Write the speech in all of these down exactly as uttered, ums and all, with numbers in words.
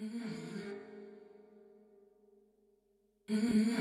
Mm-hmm. Mm-hmm. Mm-hmm.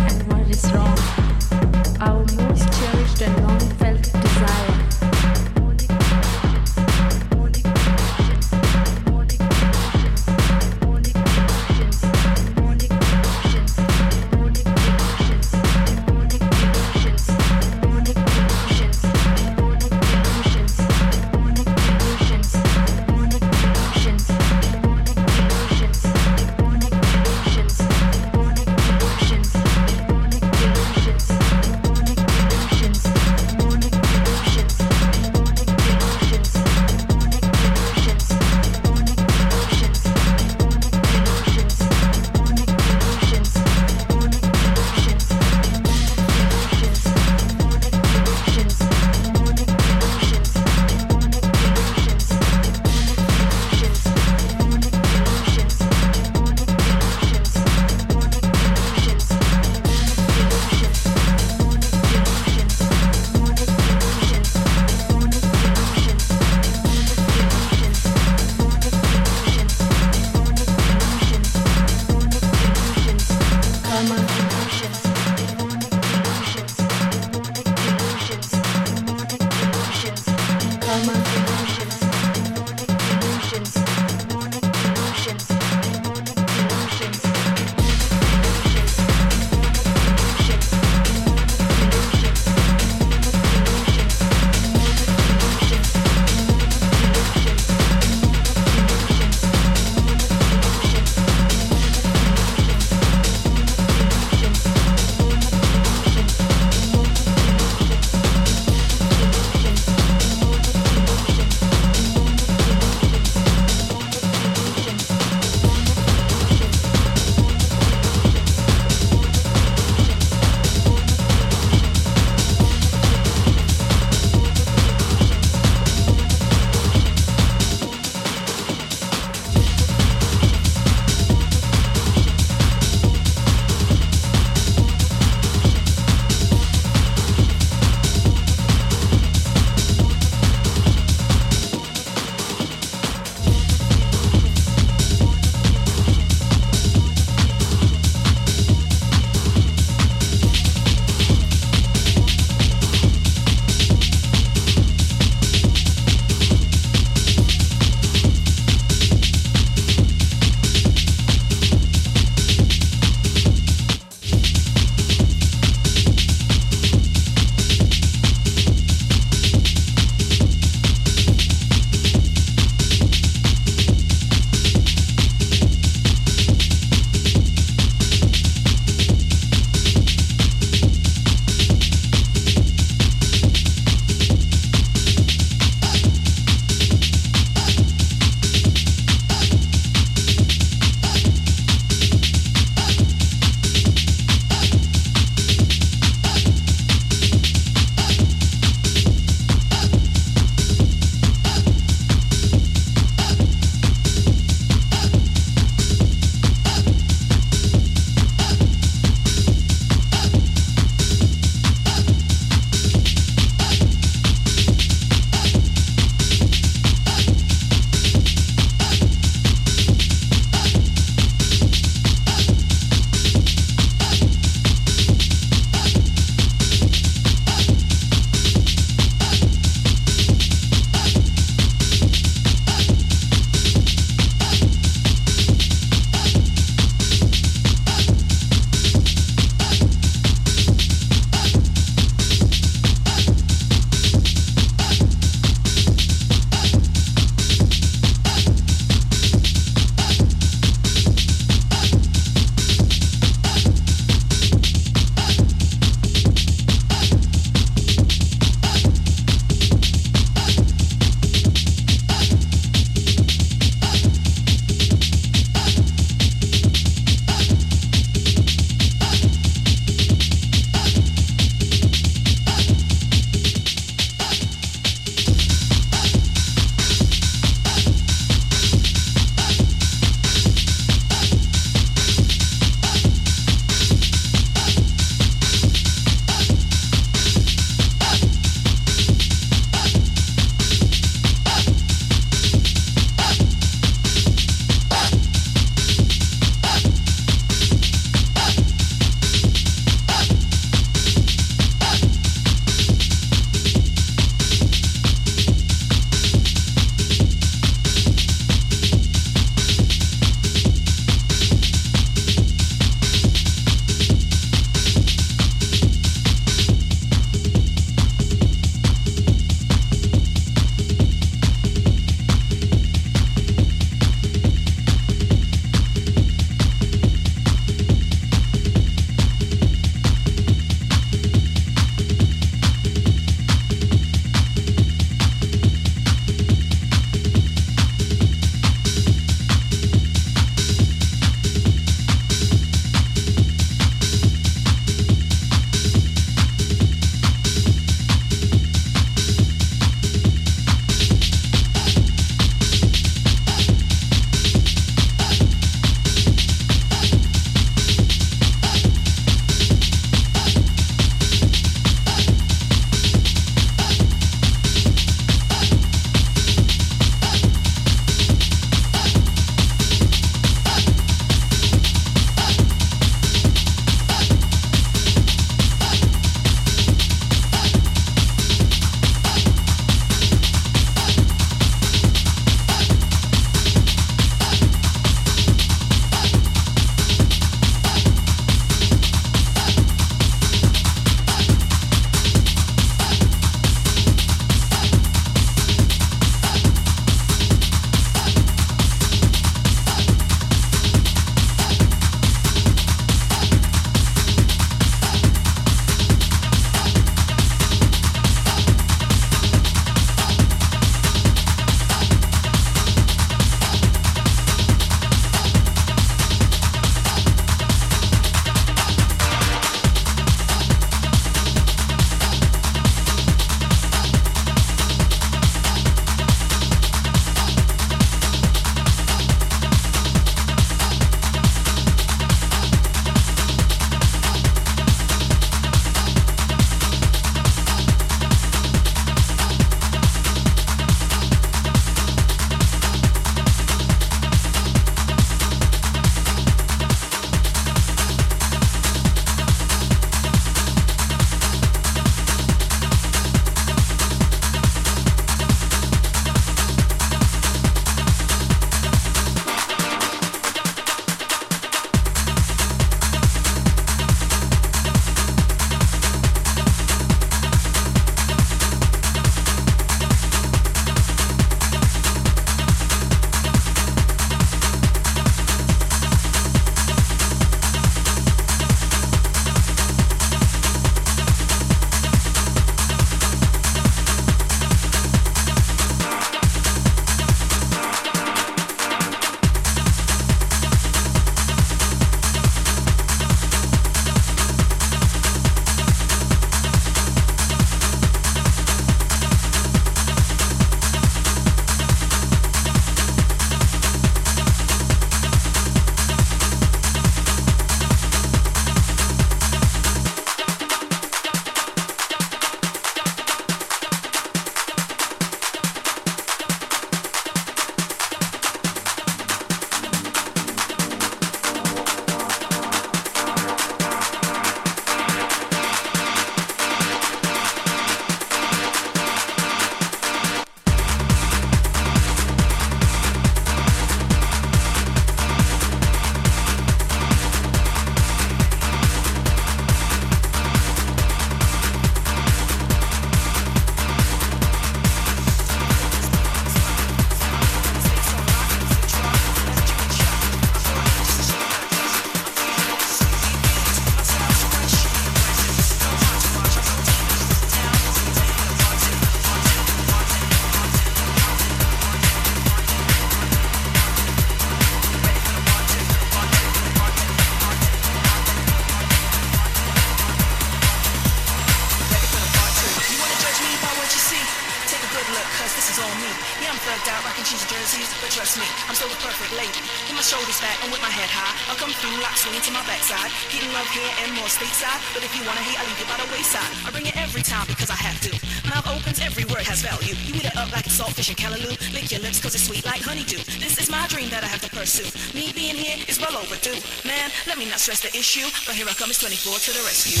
trust me, I'm still the perfect lady. With my shoulders back and with my head high, I'll come through like swinging to my backside, hitting love here and more stateside. But if you wanna hate, I'll leave you by the wayside. I bring it every time because I have to. Mouth opens, every word has value. You eat it up like a saltfish and callaloo. Lick your lips cause it's sweet like honeydew. This is my dream that I have to pursue. Me being here is well overdue. Man, let me not stress the issue, but here I come, it's twenty-four to the rescue.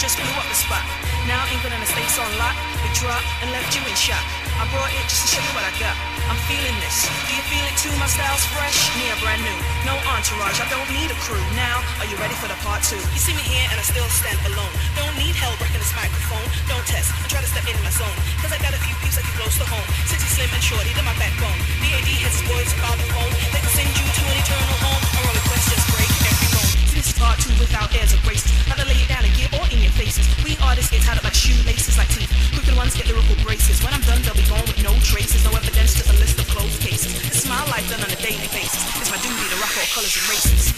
Just blew up the spot. Now England and the States on lock. We dropped and left you in shock. I brought it just to show you what I got. I'm feeling this. Do you feel it too? My style's fresh, near brand new. No entourage, I don't need a crew. Now, are you ready for the part two? You see me here and I still stand alone. Don't need help breaking this microphone. Don't test, I try to step in my zone. Cause I got a few peeps that can close to home. Since Slim and Shorty, they're my backbone. B A D has his boys about the phone. They can send you to an eternal home. Our only quest just break every bone. This is part two without airs of grace. Either lay it down and get all in your faces. We artists get tied up like shoelaces, like teeth. Quicker ones get lyrical braces. When I'm done, they'll be gone with no traces. No evidence, just a list of closed cases. This is my life done on a daily basis. It's my duty to rock all colors and races.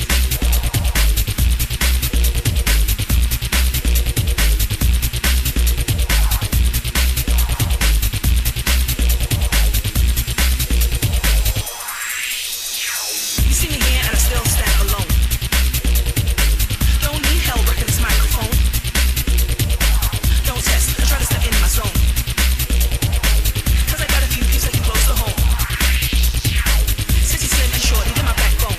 Shorty, they're my backbone.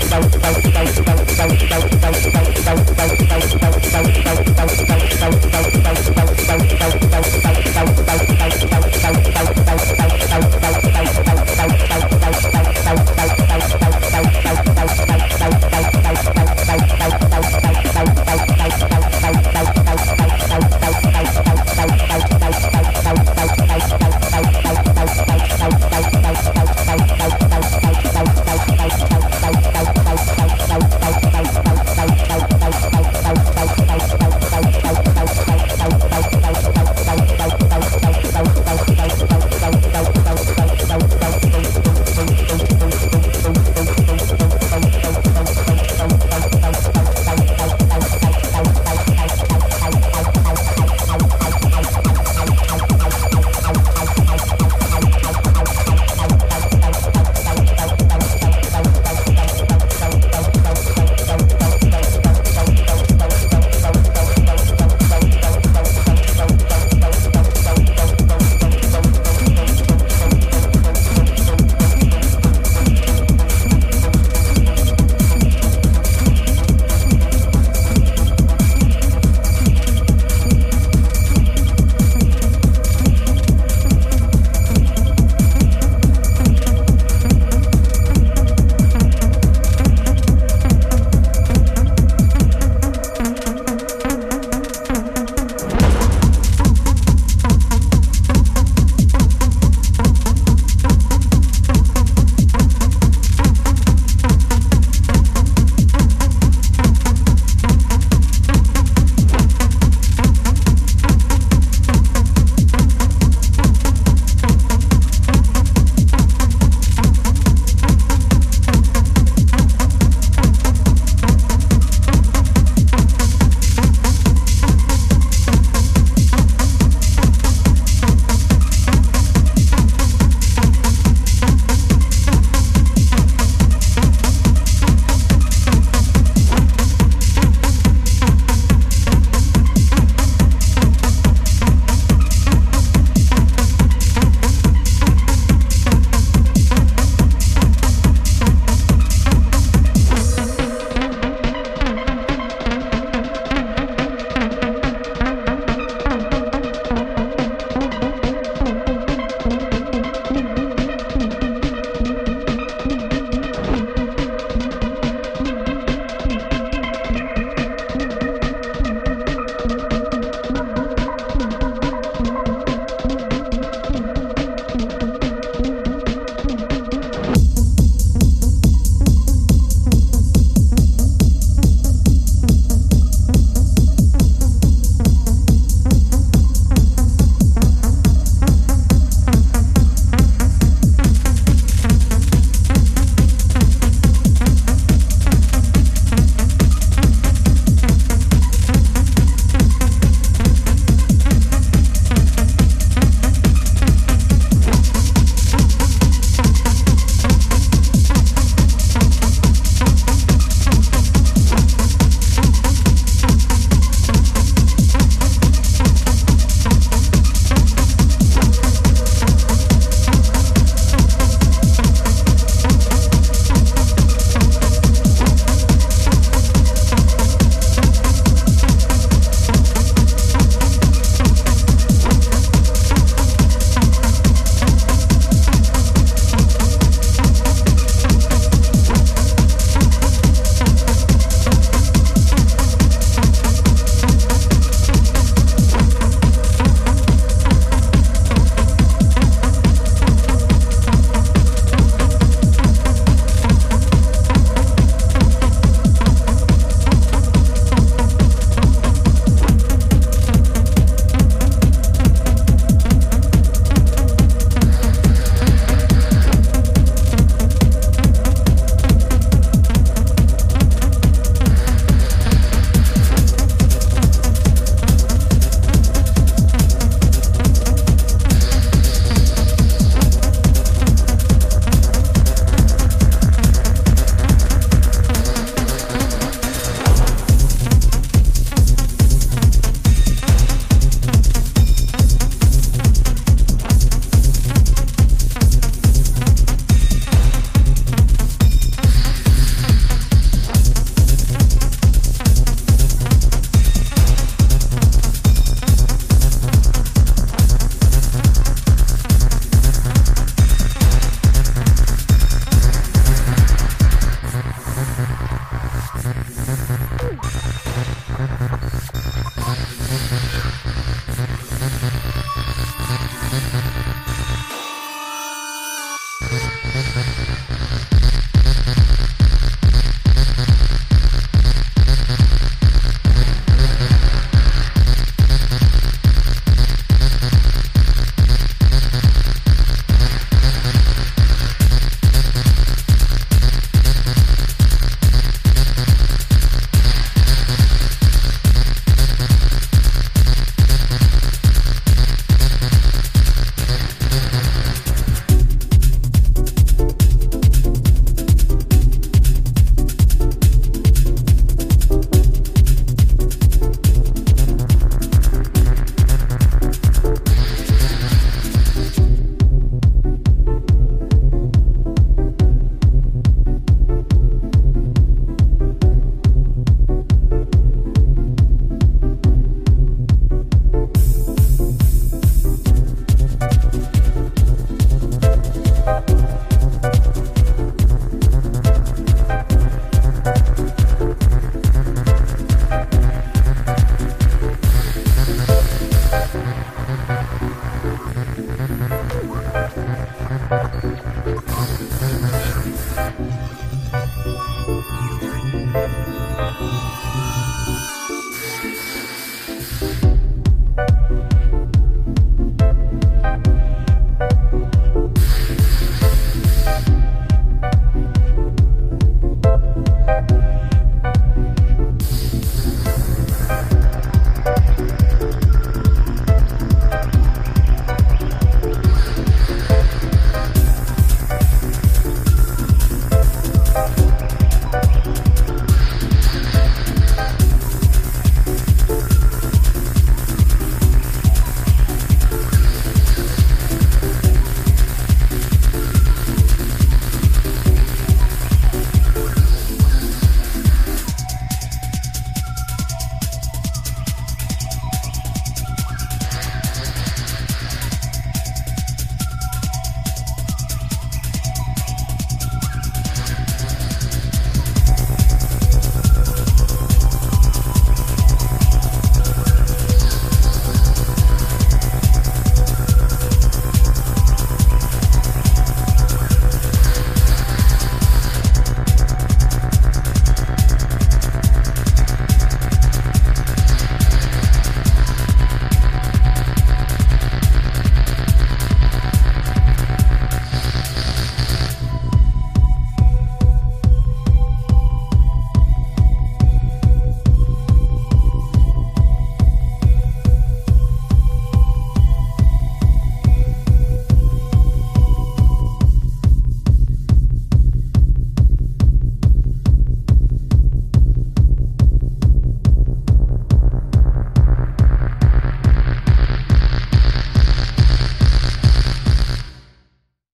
About